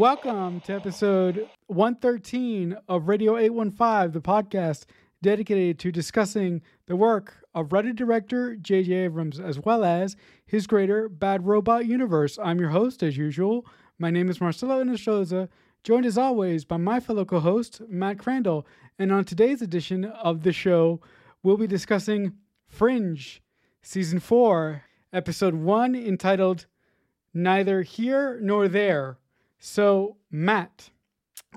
Welcome to episode 113 of Radio 815, the podcast dedicated to discussing the work of writer director J.J. Abrams, as well as his greater Bad Robot universe. I'm your host, as usual. My name is Marcelo Enoshoza, joined as always by my fellow co-host, Matt Crandall. And on today's edition of the show, we'll be discussing Fringe, Season 4, Episode 1, entitled Neither Here Nor There. So, Matt,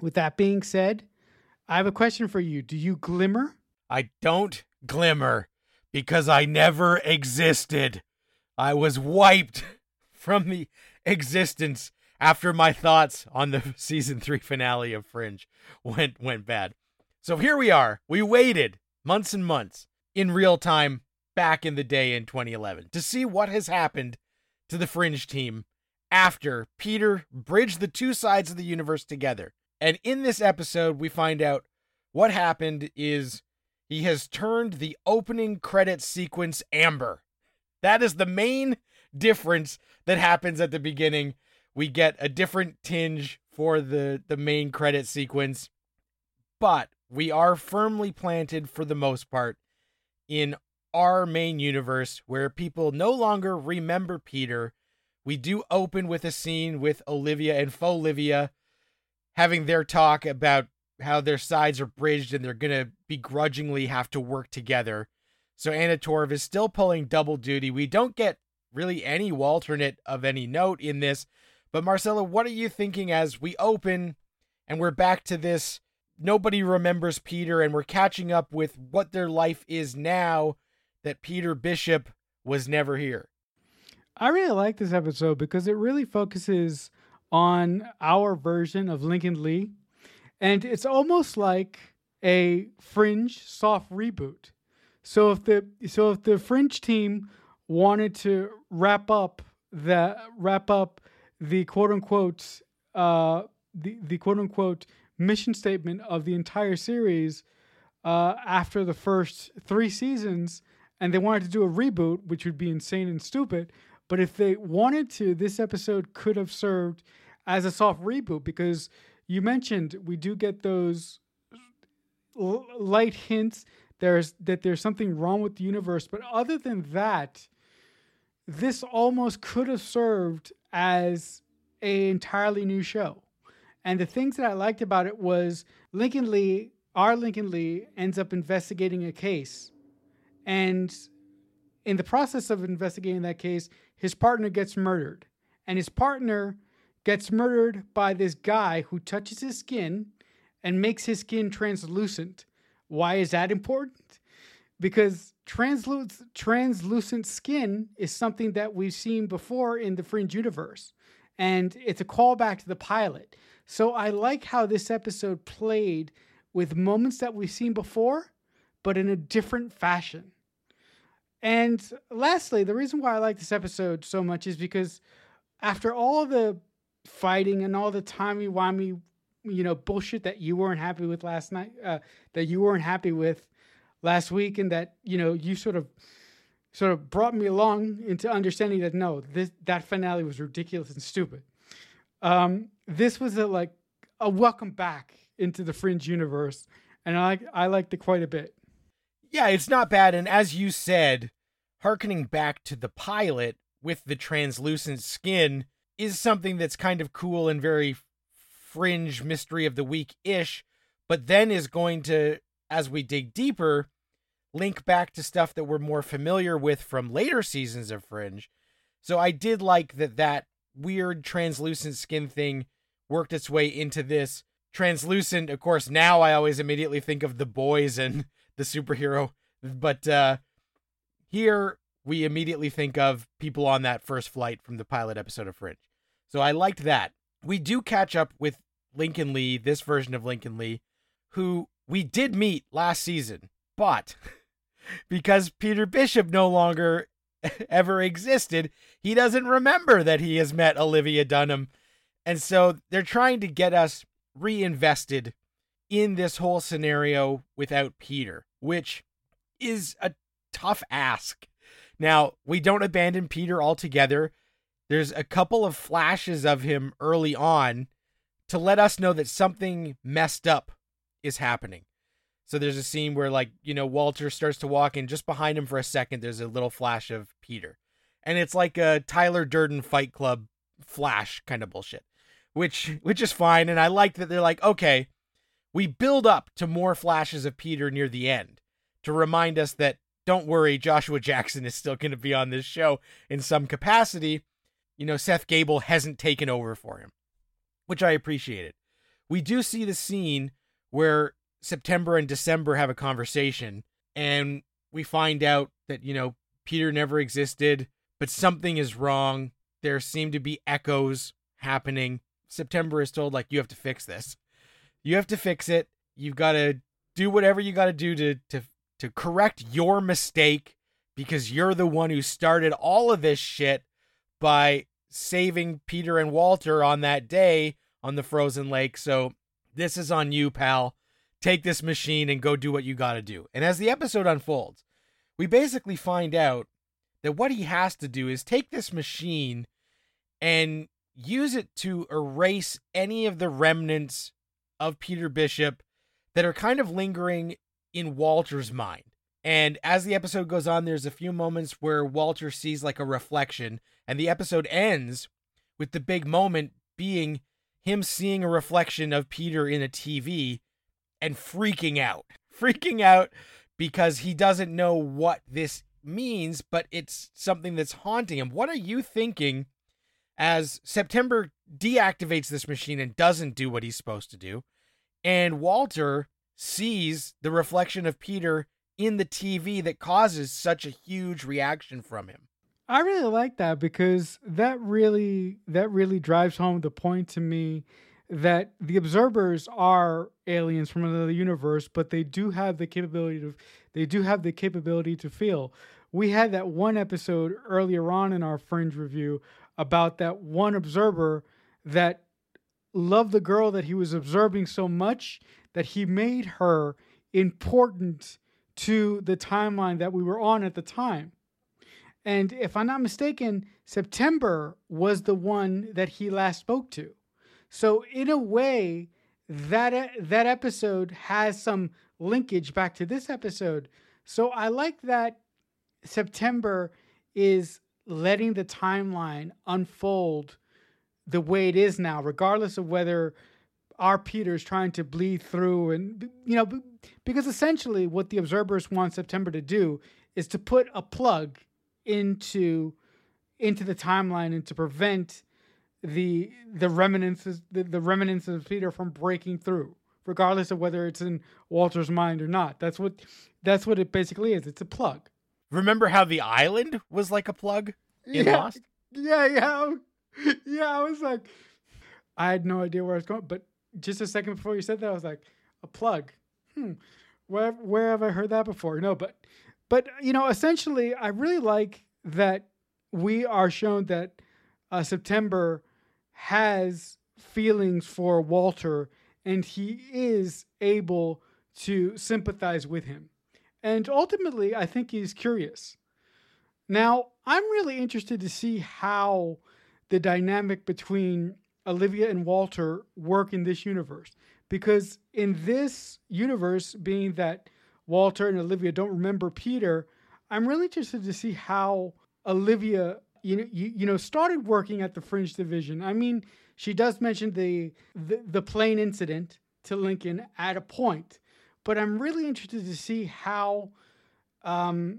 with that being said, I have a question for you. Do you glimmer? I don't glimmer because I never existed. I was wiped from the existence after my thoughts on the season 3 finale of Fringe went bad. So here we are. We waited months and months in real time back in the day in 2011 to see what has happened to the Fringe team after Peter bridged the two sides of the universe together. And in this episode, we find out what happened is he has turned the opening credit sequence amber. That is the main difference that happens at the beginning. We get a different tinge for the main credit sequence, but we are firmly planted for the most part in our main universe where people no longer remember Peter. We do open with a scene with Olivia and Fauxlivia having their talk about how their sides are bridged and they're going to begrudgingly have to work together. So Anna Torv is still pulling double duty. We don't get really any alternate of any note in this. But Marcelo, what are you thinking as we open and we're back to this? Nobody remembers Peter and we're catching up with what their life is now that Peter Bishop was never here. I really like this episode because it really focuses on our version of Lincoln Lee. And it's almost like a Fringe soft reboot. So if the Fringe team wanted to wrap up the quote unquote the quote unquote mission statement of the entire series after the first 3 seasons, and they wanted to do a reboot, which would be insane and stupid. But if they wanted to, this episode could have served as a soft reboot because you mentioned we do get those light hints that there's something wrong with the universe. But other than that, this almost could have served as an entirely new show. And the things that I liked about it was Lincoln Lee ends up investigating a case. And in the process of investigating that case, his partner gets murdered. And his partner gets murdered by this guy who touches his skin and makes his skin translucent. Why is that important? Because translucent skin is something that we've seen before in the Fringe universe. And it's a callback to the pilot. So I like how this episode played with moments that we've seen before, but in a different fashion. And lastly, the reason why I like this episode so much is because after all the fighting and all the timey-wimey, bullshit that you weren't happy with last night, that you weren't happy with last week, and that, you sort of brought me along into understanding that, no, that finale was ridiculous and stupid. This was a welcome back into the Fringe universe, and I liked it quite a bit. Yeah, it's not bad. And as you said, hearkening back to the pilot with the translucent skin is something that's kind of cool and very Fringe mystery of the week-ish, but then is going to, as we dig deeper, link back to stuff that we're more familiar with from later seasons of Fringe. So I did like that weird translucent skin thing worked its way into this. Translucent, of course, now I always immediately think of The Boys and the superhero, but here we immediately think of people on that first flight from the pilot episode of Fringe. So I liked that. We do catch up with Lincoln Lee, this version of Lincoln Lee, who we did meet last season, but because Peter Bishop no longer ever existed, he doesn't remember that he has met Olivia Dunham. And so they're trying to get us reinvested in this whole scenario without Peter, which is a tough ask. Now, we don't abandon Peter altogether. There's a couple of flashes of him early on to let us know that something messed up is happening. So there's a scene where, like, you know, Walter starts to walk in. Just behind him for a second, there's a little flash of Peter. And it's like a Tyler Durden Fight Club flash kind of bullshit, which is fine. And I like that they're like, okay, we build up to more flashes of Peter near the end to remind us that, don't worry, Joshua Jackson is still going to be on this show in some capacity. You know, Seth Gabel hasn't taken over for him, which I appreciated. We do see the scene where September and December have a conversation, and we find out that, you know, Peter never existed, but something is wrong. There seem to be echoes happening. September is told, like, you have to fix this. You have to fix it. You've got to do whatever you got to do to correct your mistake, because you're the one who started all of this shit by saving Peter and Walter on that day on the frozen lake. So this is on you, pal. Take this machine and go do what you got to do. And as the episode unfolds, we basically find out that what he has to do is take this machine and use it to erase any of the remnants of Peter Bishop that are kind of lingering in Walter's mind. And as the episode goes on, there's a few moments where Walter sees like a reflection, and the episode ends with the big moment being him seeing a reflection of Peter in a TV and freaking out because he doesn't know what this means, but it's something that's haunting him. What are you thinking as September deactivates this machine and doesn't do what he's supposed to do? And Walter sees the reflection of Peter in the TV that causes such a huge reaction from him. I really like that, because that really drives home the point to me that the observers are aliens from another universe, but they do have the capability to feel. We had that one episode earlier on in our Fringe review about that one observer that loved the girl that he was observing so much that he made her important to the timeline that we were on at the time. And if I'm not mistaken, September was the one that he last spoke to. So in a way, that episode has some linkage back to this episode. So I like that September is letting the timeline unfold the way it is now, regardless of whether our Peter is trying to bleed through. And, you know, because essentially what the observers want September to do is to put a plug into the timeline and to prevent the remnants of Peter from breaking through, regardless of whether it's in Walter's mind or not. That's what it basically is. It's a plug. Remember how the island was like a plug in Lost? Yeah, I was like, I had no idea where I was going, but just a second before you said that, I was like, a plug. Where have I heard that before? No, but you know, essentially, I really like that we are shown that September has feelings for Walter, and he is able to sympathize with him. And ultimately, I think he's curious. Now, I'm really interested to see how the dynamic between Olivia and Walter work in this universe, because in this universe, being that Walter and Olivia don't remember Peter, I'm really interested to see how Olivia, you know, started working at the Fringe division. I mean, she does mention the plane incident to Lincoln at a point, but I'm really interested to see how the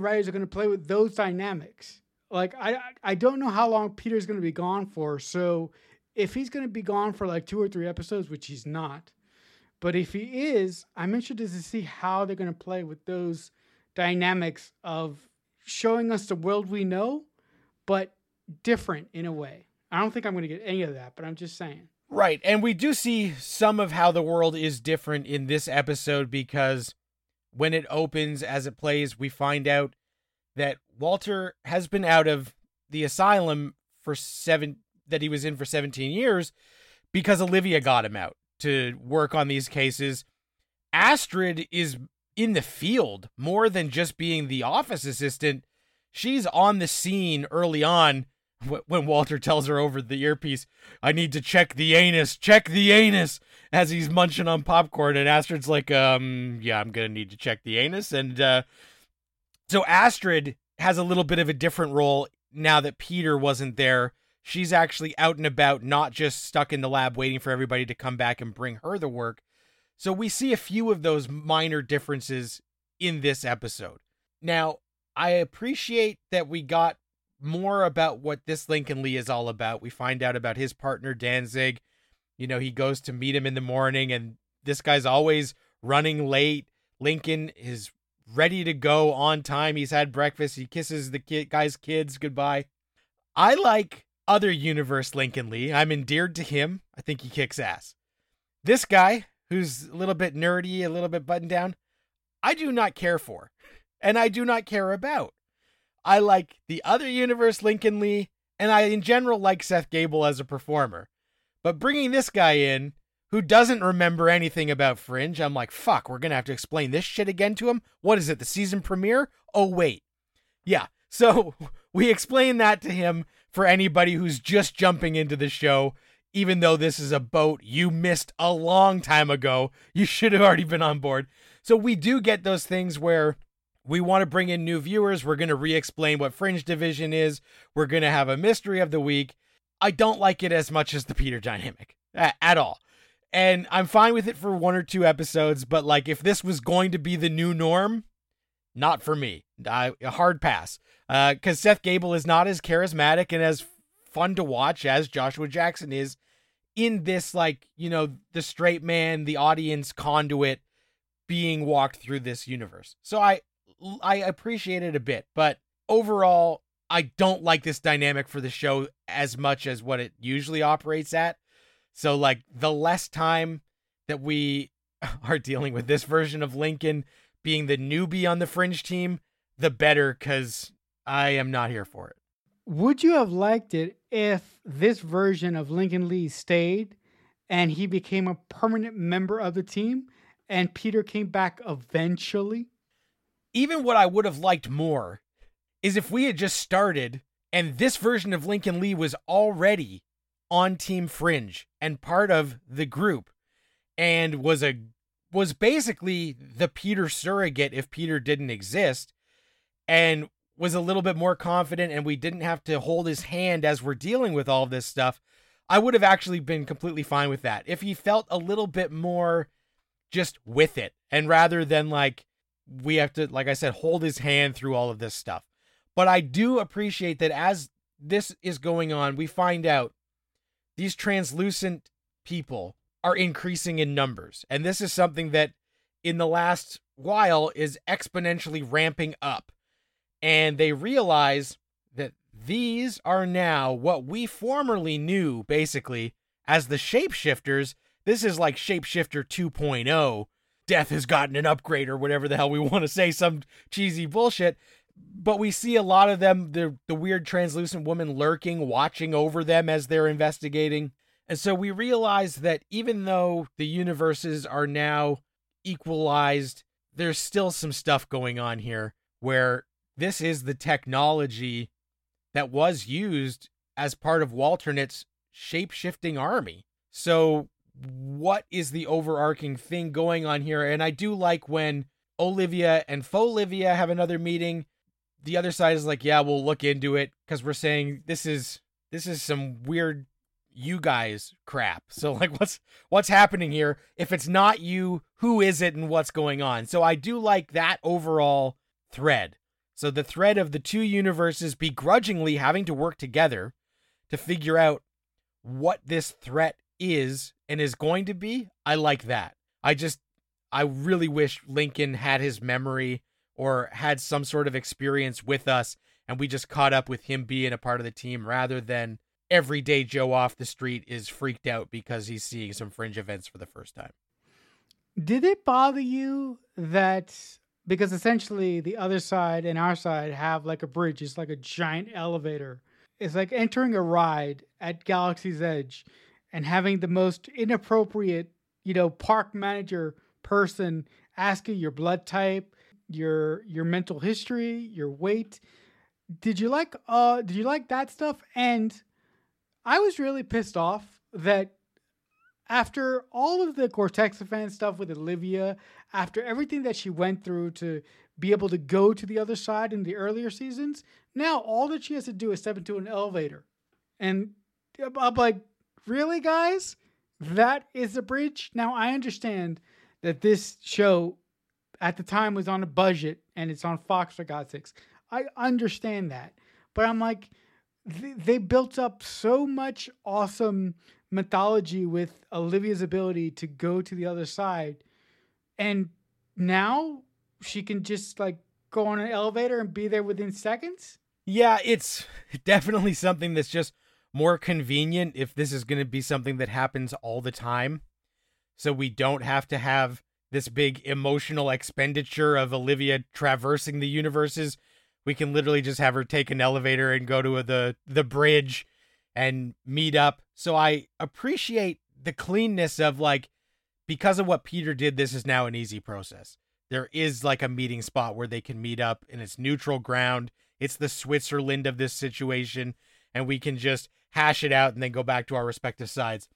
writers are going to play with those dynamics. Like, I don't know how long Peter's going to be gone for. So if he's going to be gone for like 2 or 3 episodes, which he's not, but if he is, I'm interested to see how they're going to play with those dynamics of showing us the world we know, but different in a way. I don't think I'm going to get any of that, but I'm just saying. Right. And we do see some of how the world is different in this episode, because when it opens, as it plays, we find out that Walter has been out of the asylum that he was in for 17 years because Olivia got him out to work on these cases. Astrid is in the field more than just being the office assistant. She's on the scene early on when Walter tells her over the earpiece, I need to check the anus, as he's munching on popcorn. And Astrid's like, yeah, I'm going to need to check the anus. And so Astrid has a little bit of a different role now that Peter wasn't there. She's actually out and about, not just stuck in the lab waiting for everybody to come back and bring her the work. So we see a few of those minor differences in this episode. Now, I appreciate that we got more about what this Lincoln Lee is all about. We find out about his partner, Danzig. You know, he goes to meet him in the morning, and this guy's always running late. Lincoln is ready to go on time. He's had breakfast. He kisses the guy's kids goodbye. I like other universe Lincoln Lee. I'm endeared to him. I think he kicks ass. This guy, who's a little bit nerdy, a little bit buttoned down, I do not care for, and I do not care about. I like the other universe Lincoln Lee, and I in general like Seth Gabel as a performer. But bringing this guy in, who doesn't remember anything about Fringe, I'm like, fuck, we're going to have to explain this shit again to him? What is it, the season premiere? Oh, wait. Yeah, so we explain that to him for anybody who's just jumping into the show, even though this is a boat you missed a long time ago. You should have already been on board. So we do get those things where we want to bring in new viewers. We're going to re-explain what Fringe Division is. We're going to have a mystery of the week. I don't like it as much as the Peter dynamic at all. And I'm fine with it for one or two episodes, but like if this was going to be the new norm, not for me. A hard pass. Because Seth Gabel is not as charismatic and as fun to watch as Joshua Jackson is in this, like, you know, the straight man, the audience conduit being walked through this universe. So I appreciate it a bit, but overall, I don't like this dynamic for the show as much as what it usually operates at. So like the less time that we are dealing with this version of Lincoln being the newbie on the Fringe team, the better, because I am not here for it. Would you have liked it if this version of Lincoln Lee stayed and he became a permanent member of the team and Peter came back eventually? Even what I would have liked more is if we had just started and this version of Lincoln Lee was already on Team Fringe and part of the group and was basically the Peter surrogate if Peter didn't exist, and was a little bit more confident, and we didn't have to hold his hand as we're dealing with all this stuff. I would have actually been completely fine with that if he felt a little bit more just with it, and rather than like we have to, like I said, hold his hand through all of this stuff. But I do appreciate that as this is going on, we find out these translucent people are increasing in numbers. And this is something that in the last while is exponentially ramping up. And they realize that these are now what we formerly knew, basically, as the shapeshifters. This is like Shapeshifter 2.0. Death has gotten an upgrade or whatever the hell we want to say, some cheesy bullshit. But we see a lot of them, the weird translucent woman lurking, watching over them as they're investigating. And so we realize that even though the universes are now equalized, there's still some stuff going on here where this is the technology that was used as part of Walternet's shape-shifting army. So what is the overarching thing going on here? And I do like when Olivia and Fauxlivia have another meeting. The other side is like, yeah, we'll look into it because we're saying this is some weird you guys crap. So like what's happening here? If it's not you, who is it and what's going on? So I do like that overall thread. So the thread of the two universes begrudgingly having to work together to figure out what this threat is and is going to be. I like that. I really wish Lincoln had his memory or had some sort of experience with us, and we just caught up with him being a part of the team rather than everyday Joe off the street is freaked out because he's seeing some Fringe events for the first time. Did it bother you that, because essentially the other side and our side have like a bridge, it's like a giant elevator. It's like entering a ride at Galaxy's Edge and having the most inappropriate, you know, park manager person asking your blood type, your mental history, your weight, Did you like that stuff? And I was really pissed off that after all of the Cortexafan stuff with Olivia, after everything that she went through to be able to go to the other side in the earlier seasons, now all that she has to do is step into an elevator. And I'm like, really, guys? That is the breach? Now, I understand that this show at the time was on a budget and it's on Fox, for God's sakes. I understand that. But I'm like, they built up so much awesome mythology with Olivia's ability to go to the other side. And now she can just like go on an elevator and be there within seconds. Yeah, it's definitely something that's just more convenient if this is going to be something that happens all the time. So we don't have to have this big emotional expenditure of Olivia traversing the universes. We can literally just have her take an elevator and go to the bridge and meet up. So I appreciate the cleanness of, like, because of what Peter did, this is now an easy process. There is like a meeting spot where they can meet up and it's neutral ground. It's the Switzerland of this situation. And we can just hash it out and then go back to our respective sides,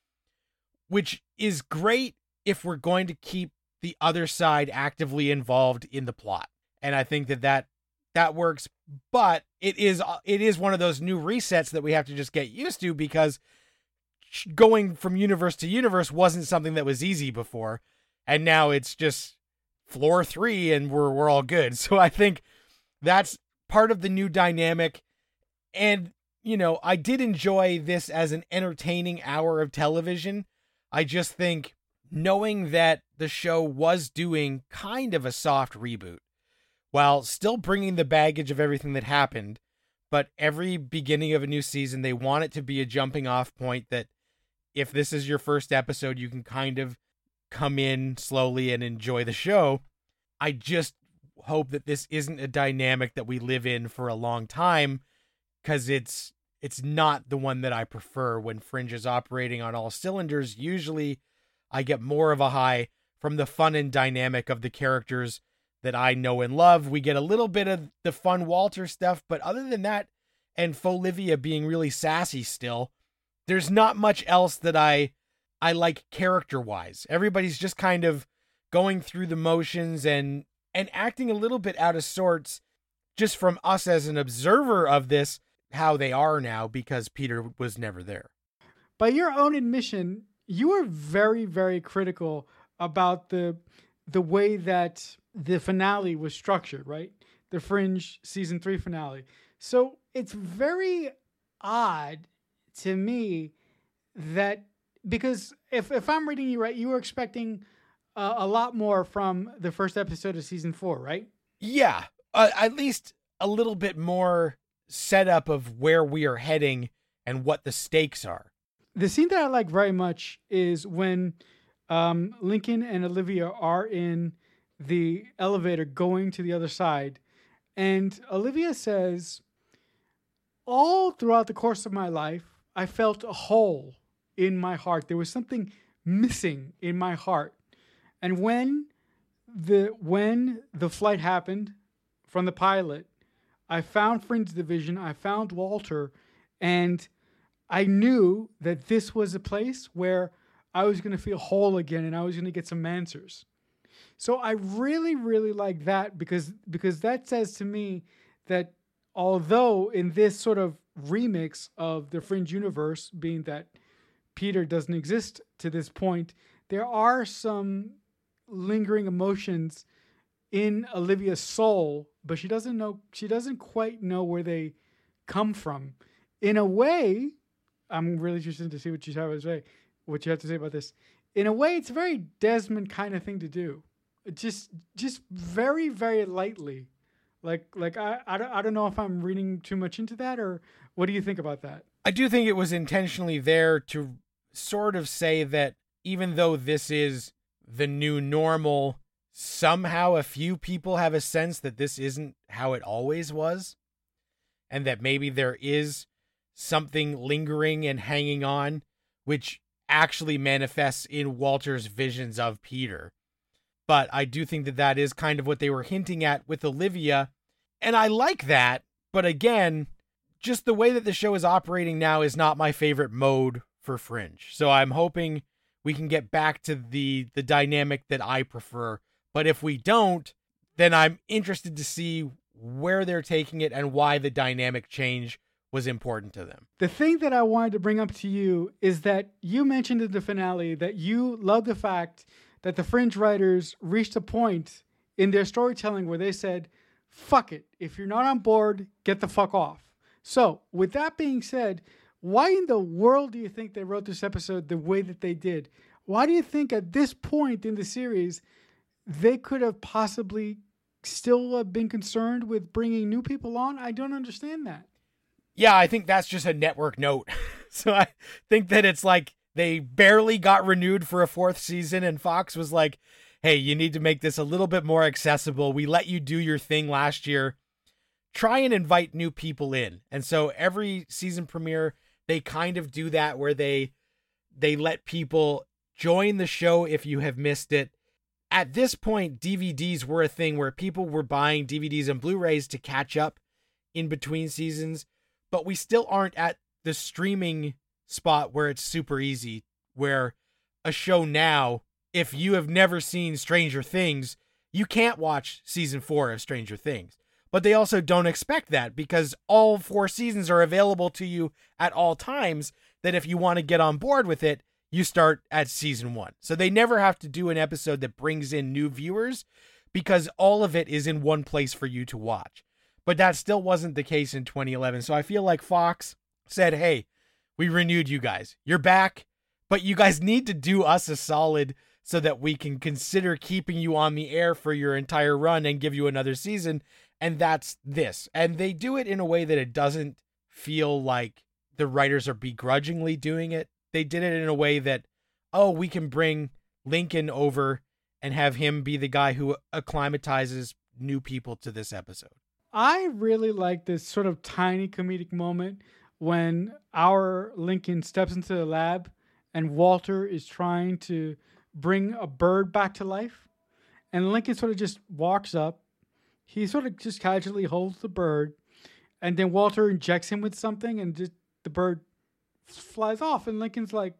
which is great if we're going to keep the other side actively involved in the plot. And I think that works, but it is one of those new resets that we have to just get used to, because going from universe to universe wasn't something that was easy before, and now it's just floor 3 and we're all good. So I think that's part of the new dynamic, and you know, I did enjoy this as an entertaining hour of television. I just think knowing that the show was doing kind of a soft reboot, while still bringing the baggage of everything that happened, but every beginning of a new season, they want it to be a jumping off point that if this is your first episode, you can kind of come in slowly and enjoy the show. I just hope that this isn't a dynamic that we live in for a long time, because it's not the one that I prefer when Fringe is operating on all cylinders. Usually I get more of a high from the fun and dynamic of the characters that I know and love. We get a little bit of the fun Walter stuff, but other than that, and Fauxlivia being really sassy still, there's not much else that I like character-wise. Everybody's just kind of going through the motions and acting a little bit out of sorts just from us as an observer of this, how they are now, because Peter was never there. By your own admission, you were very, very critical about the way that the finale was structured, right? The Fringe season 3 finale. So it's very odd to me that, because if I'm reading you right, you were expecting a lot more from the first episode of season 4, right? Yeah. At least a little bit more setup of where we are heading and what the stakes are. The scene that I like very much is when Lincoln and Olivia are in the elevator going to the other side, and Olivia says, all throughout the course of my life, I felt a hole in my heart. There was something missing in my heart. And when the flight happened from the pilot, I found Fringe Division, I found Walter, and I knew that this was a place where I was going to feel whole again and I was going to get some answers. So I really, really like that, because that says to me that although in this sort of remix of the Fringe universe, being that Peter doesn't exist to this point, there are some lingering emotions in Olivia's soul, but she doesn't quite know where they come from. In a way, I'm really interested to see what you have to say about this. In a way, it's a very Desmond kind of thing to do. Just very, very lightly. Like I don't know if I'm reading too much into that, or what do you think about that? I do think it was intentionally there to sort of say that even though this is the new normal, somehow a few people have a sense that this isn't how it always was, and that maybe there is something lingering and hanging on, which actually manifests in Walter's visions of Peter. But I do think that is kind of what they were hinting at with Olivia. And I like that But again, just the way that the show is operating now is not my favorite mode for Fringe. So I'm hoping we can get back to the dynamic that I prefer. But if we don't, then I'm interested to see where they're taking it and why the dynamic change was important to them. The thing that I wanted to bring up to you is that you mentioned in the finale that you love the fact that the Fringe writers reached a point in their storytelling where they said, fuck it. If you're not on board, get the fuck off. So with that being said, why in the world do you think they wrote this episode the way that they did? Why do you think at this point in the series, they could have possibly still have been concerned with bringing new people on? I don't understand that. Yeah, I think that's just a network note. So I think that it's like they barely got renewed for a fourth season and Fox was like, hey, you need to make this a little bit more accessible. We let you do your thing last year. Try and invite new people in. And so every season premiere, they kind of do that where they let people join the show if you have missed it. At this point, DVDs were a thing where people were buying DVDs and Blu-rays to catch up in between seasons, but we still aren't at the streaming spot where it's super easy, where a show now, if you have never seen Stranger Things, you can't watch season 4 of Stranger Things. But they also don't expect that because all 4 seasons are available to you at all times, that if you want to get on board with it, you start at season 1. So they never have to do an episode that brings in new viewers because all of it is in one place for you to watch. But that still wasn't the case in 2011. So I feel like Fox said, hey, we renewed you guys. You're back, but you guys need to do us a solid so that we can consider keeping you on the air for your entire run and give you another season. And that's this. And they do it in a way that it doesn't feel like the writers are begrudgingly doing it. They did it in a way that, oh, we can bring Lincoln over and have him be the guy who acclimatizes new people to this episode. I really like this sort of tiny comedic moment when our Lincoln steps into the lab and Walter is trying to bring a bird back to life. And Lincoln sort of just walks up. He sort of just casually holds the bird, and then Walter injects him with something, and just the bird flies off. And Lincoln's like,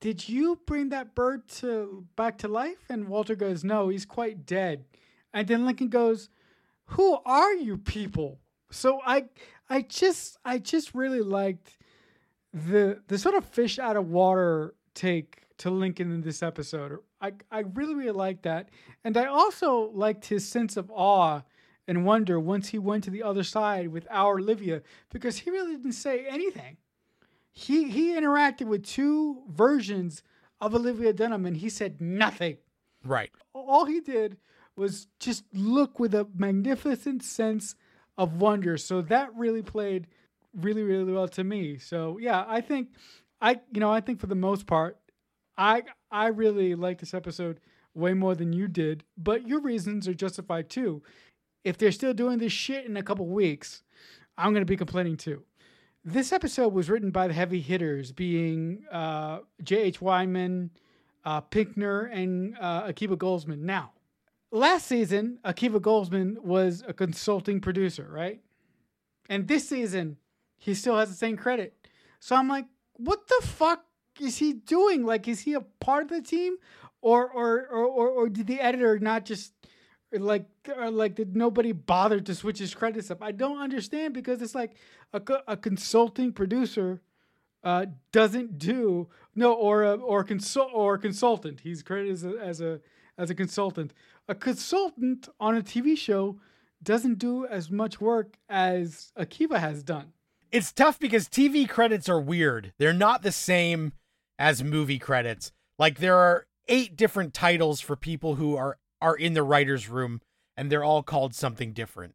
did you bring that bird back to life? And Walter goes, no, he's quite dead. And then Lincoln goes, who are you people? So I just really liked the sort of fish out of water take to Lincoln in this episode. I really, really liked that. And I also liked his sense of awe and wonder once he went to the other side with our Olivia, because he really didn't say anything. He interacted with 2 versions of Olivia Dunham and he said nothing. Right. All he did was just look with a magnificent sense of wonder. So that really played really, really well to me. So yeah, I think for the most part, I really like this episode way more than you did, but your reasons are justified too. If they're still doing this shit in a couple weeks, I'm going to be complaining too. This episode was written by the heavy hitters, being J.H. Wyman, Pinkner, and Akiva Goldsman. Now, last season, Akiva Goldsman was a consulting producer, right? And this season, he still has the same credit. So I'm like, what the fuck is he doing? Like, is he a part of the team, or did the editor not just did nobody bother to switch his credits up? I don't understand, because it's like a consulting producer consultant. He's credited as a consultant. A consultant on a TV show doesn't do as much work as Akiva has done. It's tough because TV credits are weird. They're not the same as movie credits. Like, there are 8 different titles for people who are in the writer's room, and they're all called something different.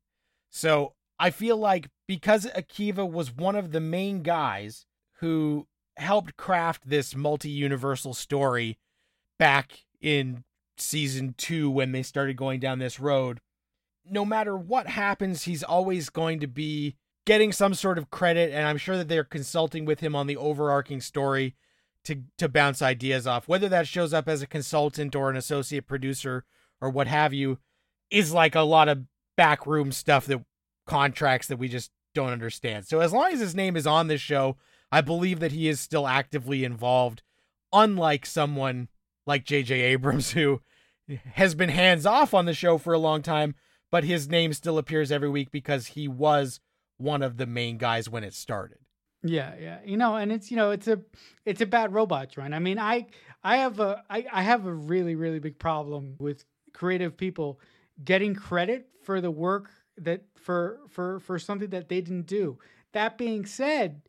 So I feel like because Akiva was one of the main guys who helped craft this multi-universal story back in season 2 when they started going down this road, no matter what happens, he's always going to be getting some sort of credit, and I'm sure that they're consulting with him on the overarching story to bounce ideas off. Whether that shows up as a consultant or an associate producer or what have you is like a lot of backroom stuff that contracts that we just don't understand. So as long as his name is on this show, I believe that he is still actively involved, unlike someone like J.J. Abrams, who has been hands-off on the show for a long time, but his name still appears every week because he was one of the main guys when it started. Yeah. And it's a Bad Robot joint. I mean, I have a really, really big problem with creative people getting credit for the work that for something that they didn't do. That being said,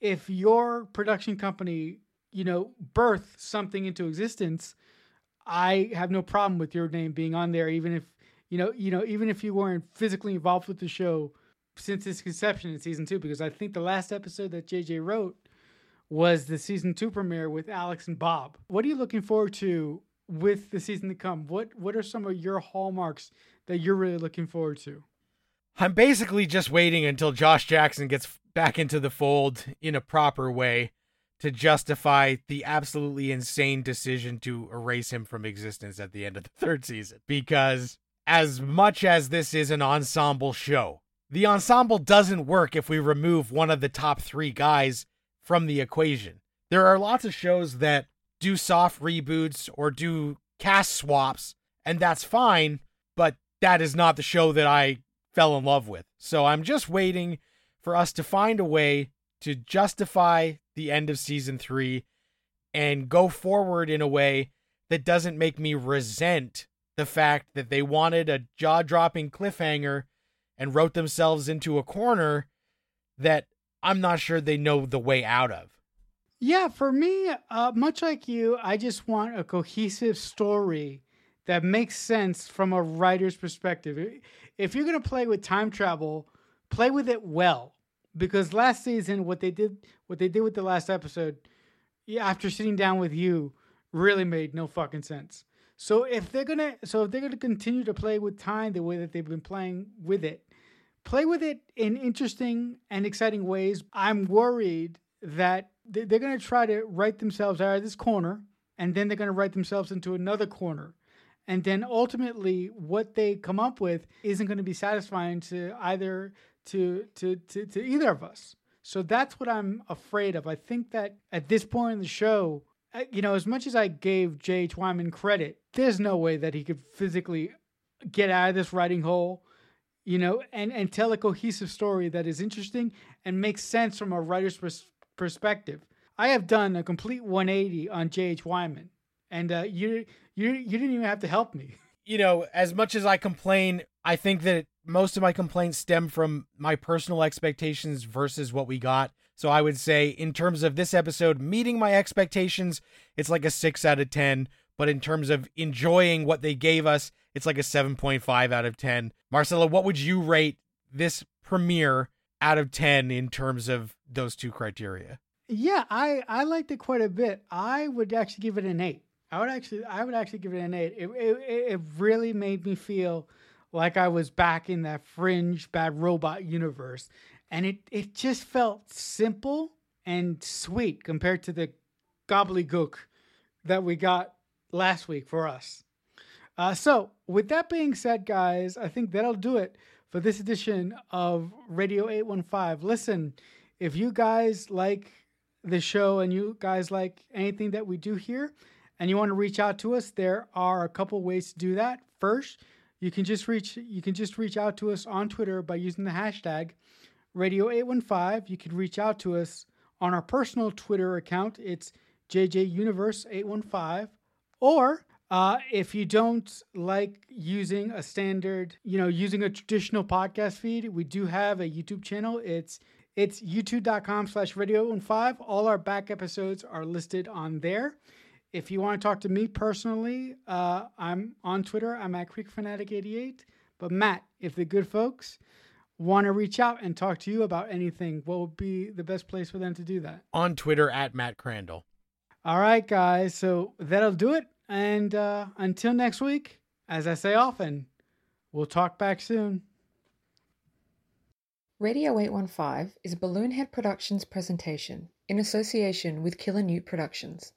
if your production company, birth something into existence, I have no problem with your name being on there, even if, even if you weren't physically involved with the show since its conception in season 2, because I think the last episode that JJ wrote was the season 2 premiere with Alex and Bob. What are you looking forward to with the season to come? What are some of your hallmarks that you're really looking forward to? I'm basically just waiting until Josh Jackson gets back into the fold in a proper way to justify the absolutely insane decision to erase him from existence at the end of the third season. Because as much as this is an ensemble show, the ensemble doesn't work if we remove one of the top three guys from the equation. There are lots of shows that do soft reboots or do cast swaps, and that's fine, but that is not the show that I fell in love with. So I'm just waiting for us to find a way to justify the end of season 3 and go forward in a way that doesn't make me resent the fact that they wanted a jaw-dropping cliffhanger and wrote themselves into a corner that I'm not sure they know the way out of. Yeah, for me, much like you, I just want a cohesive story that makes sense from a writer's perspective. If you're going to play with time travel, play with it well. Because last season, what they did with the last episode, after sitting down with you, really made no fucking sense. So if they're gonna continue to play with time the way that they've been playing with it, play with it in interesting and exciting ways. I'm worried that they're gonna try to write themselves out of this corner, and then they're gonna write themselves into another corner, and then ultimately what they come up with isn't gonna be satisfying to either of us. So that's what I'm afraid of. I think that at this point in the show, as much as I gave J.H. Wyman credit, there's no way that he could physically get out of this writing hole, and tell a cohesive story that is interesting and makes sense from a writer's perspective. I have done a complete 180 on J.H. Wyman, and you didn't even have to help me. As much as I complain, I think that most of my complaints stem from my personal expectations versus what we got. So I would say, in terms of this episode meeting my expectations, it's like a 6 out of 10. But in terms of enjoying what they gave us, it's like a 7.5 out of 10. Marcelo, what would you rate this premiere out of 10 in terms of those two criteria? Yeah, I liked it quite a bit. I would actually give it an 8. I would actually give it an 8. It really made me feel like I was back in that Fringe Bad Robot universe. And it just felt simple and sweet compared to the gobbledygook that we got last week for us. So with that being said, guys, I think that'll do it for this edition of Radio 815. Listen, if you guys like the show and you guys like anything that we do here and you want to reach out to us, there are a couple ways to do that. First, you can just reach out to us on Twitter by using the hashtag Radio 815, you can reach out to us on our personal Twitter account. It's JJUniverse815. Or if you don't like using a standard, using a traditional podcast feed, we do have a YouTube channel. It's youtube.com/radio815. All our back episodes are listed on there. If you want to talk to me personally, I'm on Twitter. I'm at CreekFanatic88. But Matt, if the good folks want to reach out and talk to you about anything, what would be the best place for them to do that? On Twitter at Matt Crandall. All right, guys. So that'll do it. And until next week, as I say often, we'll talk back soon. Radio 815 is a Balloonhead Productions presentation in association with Killer Newt Productions.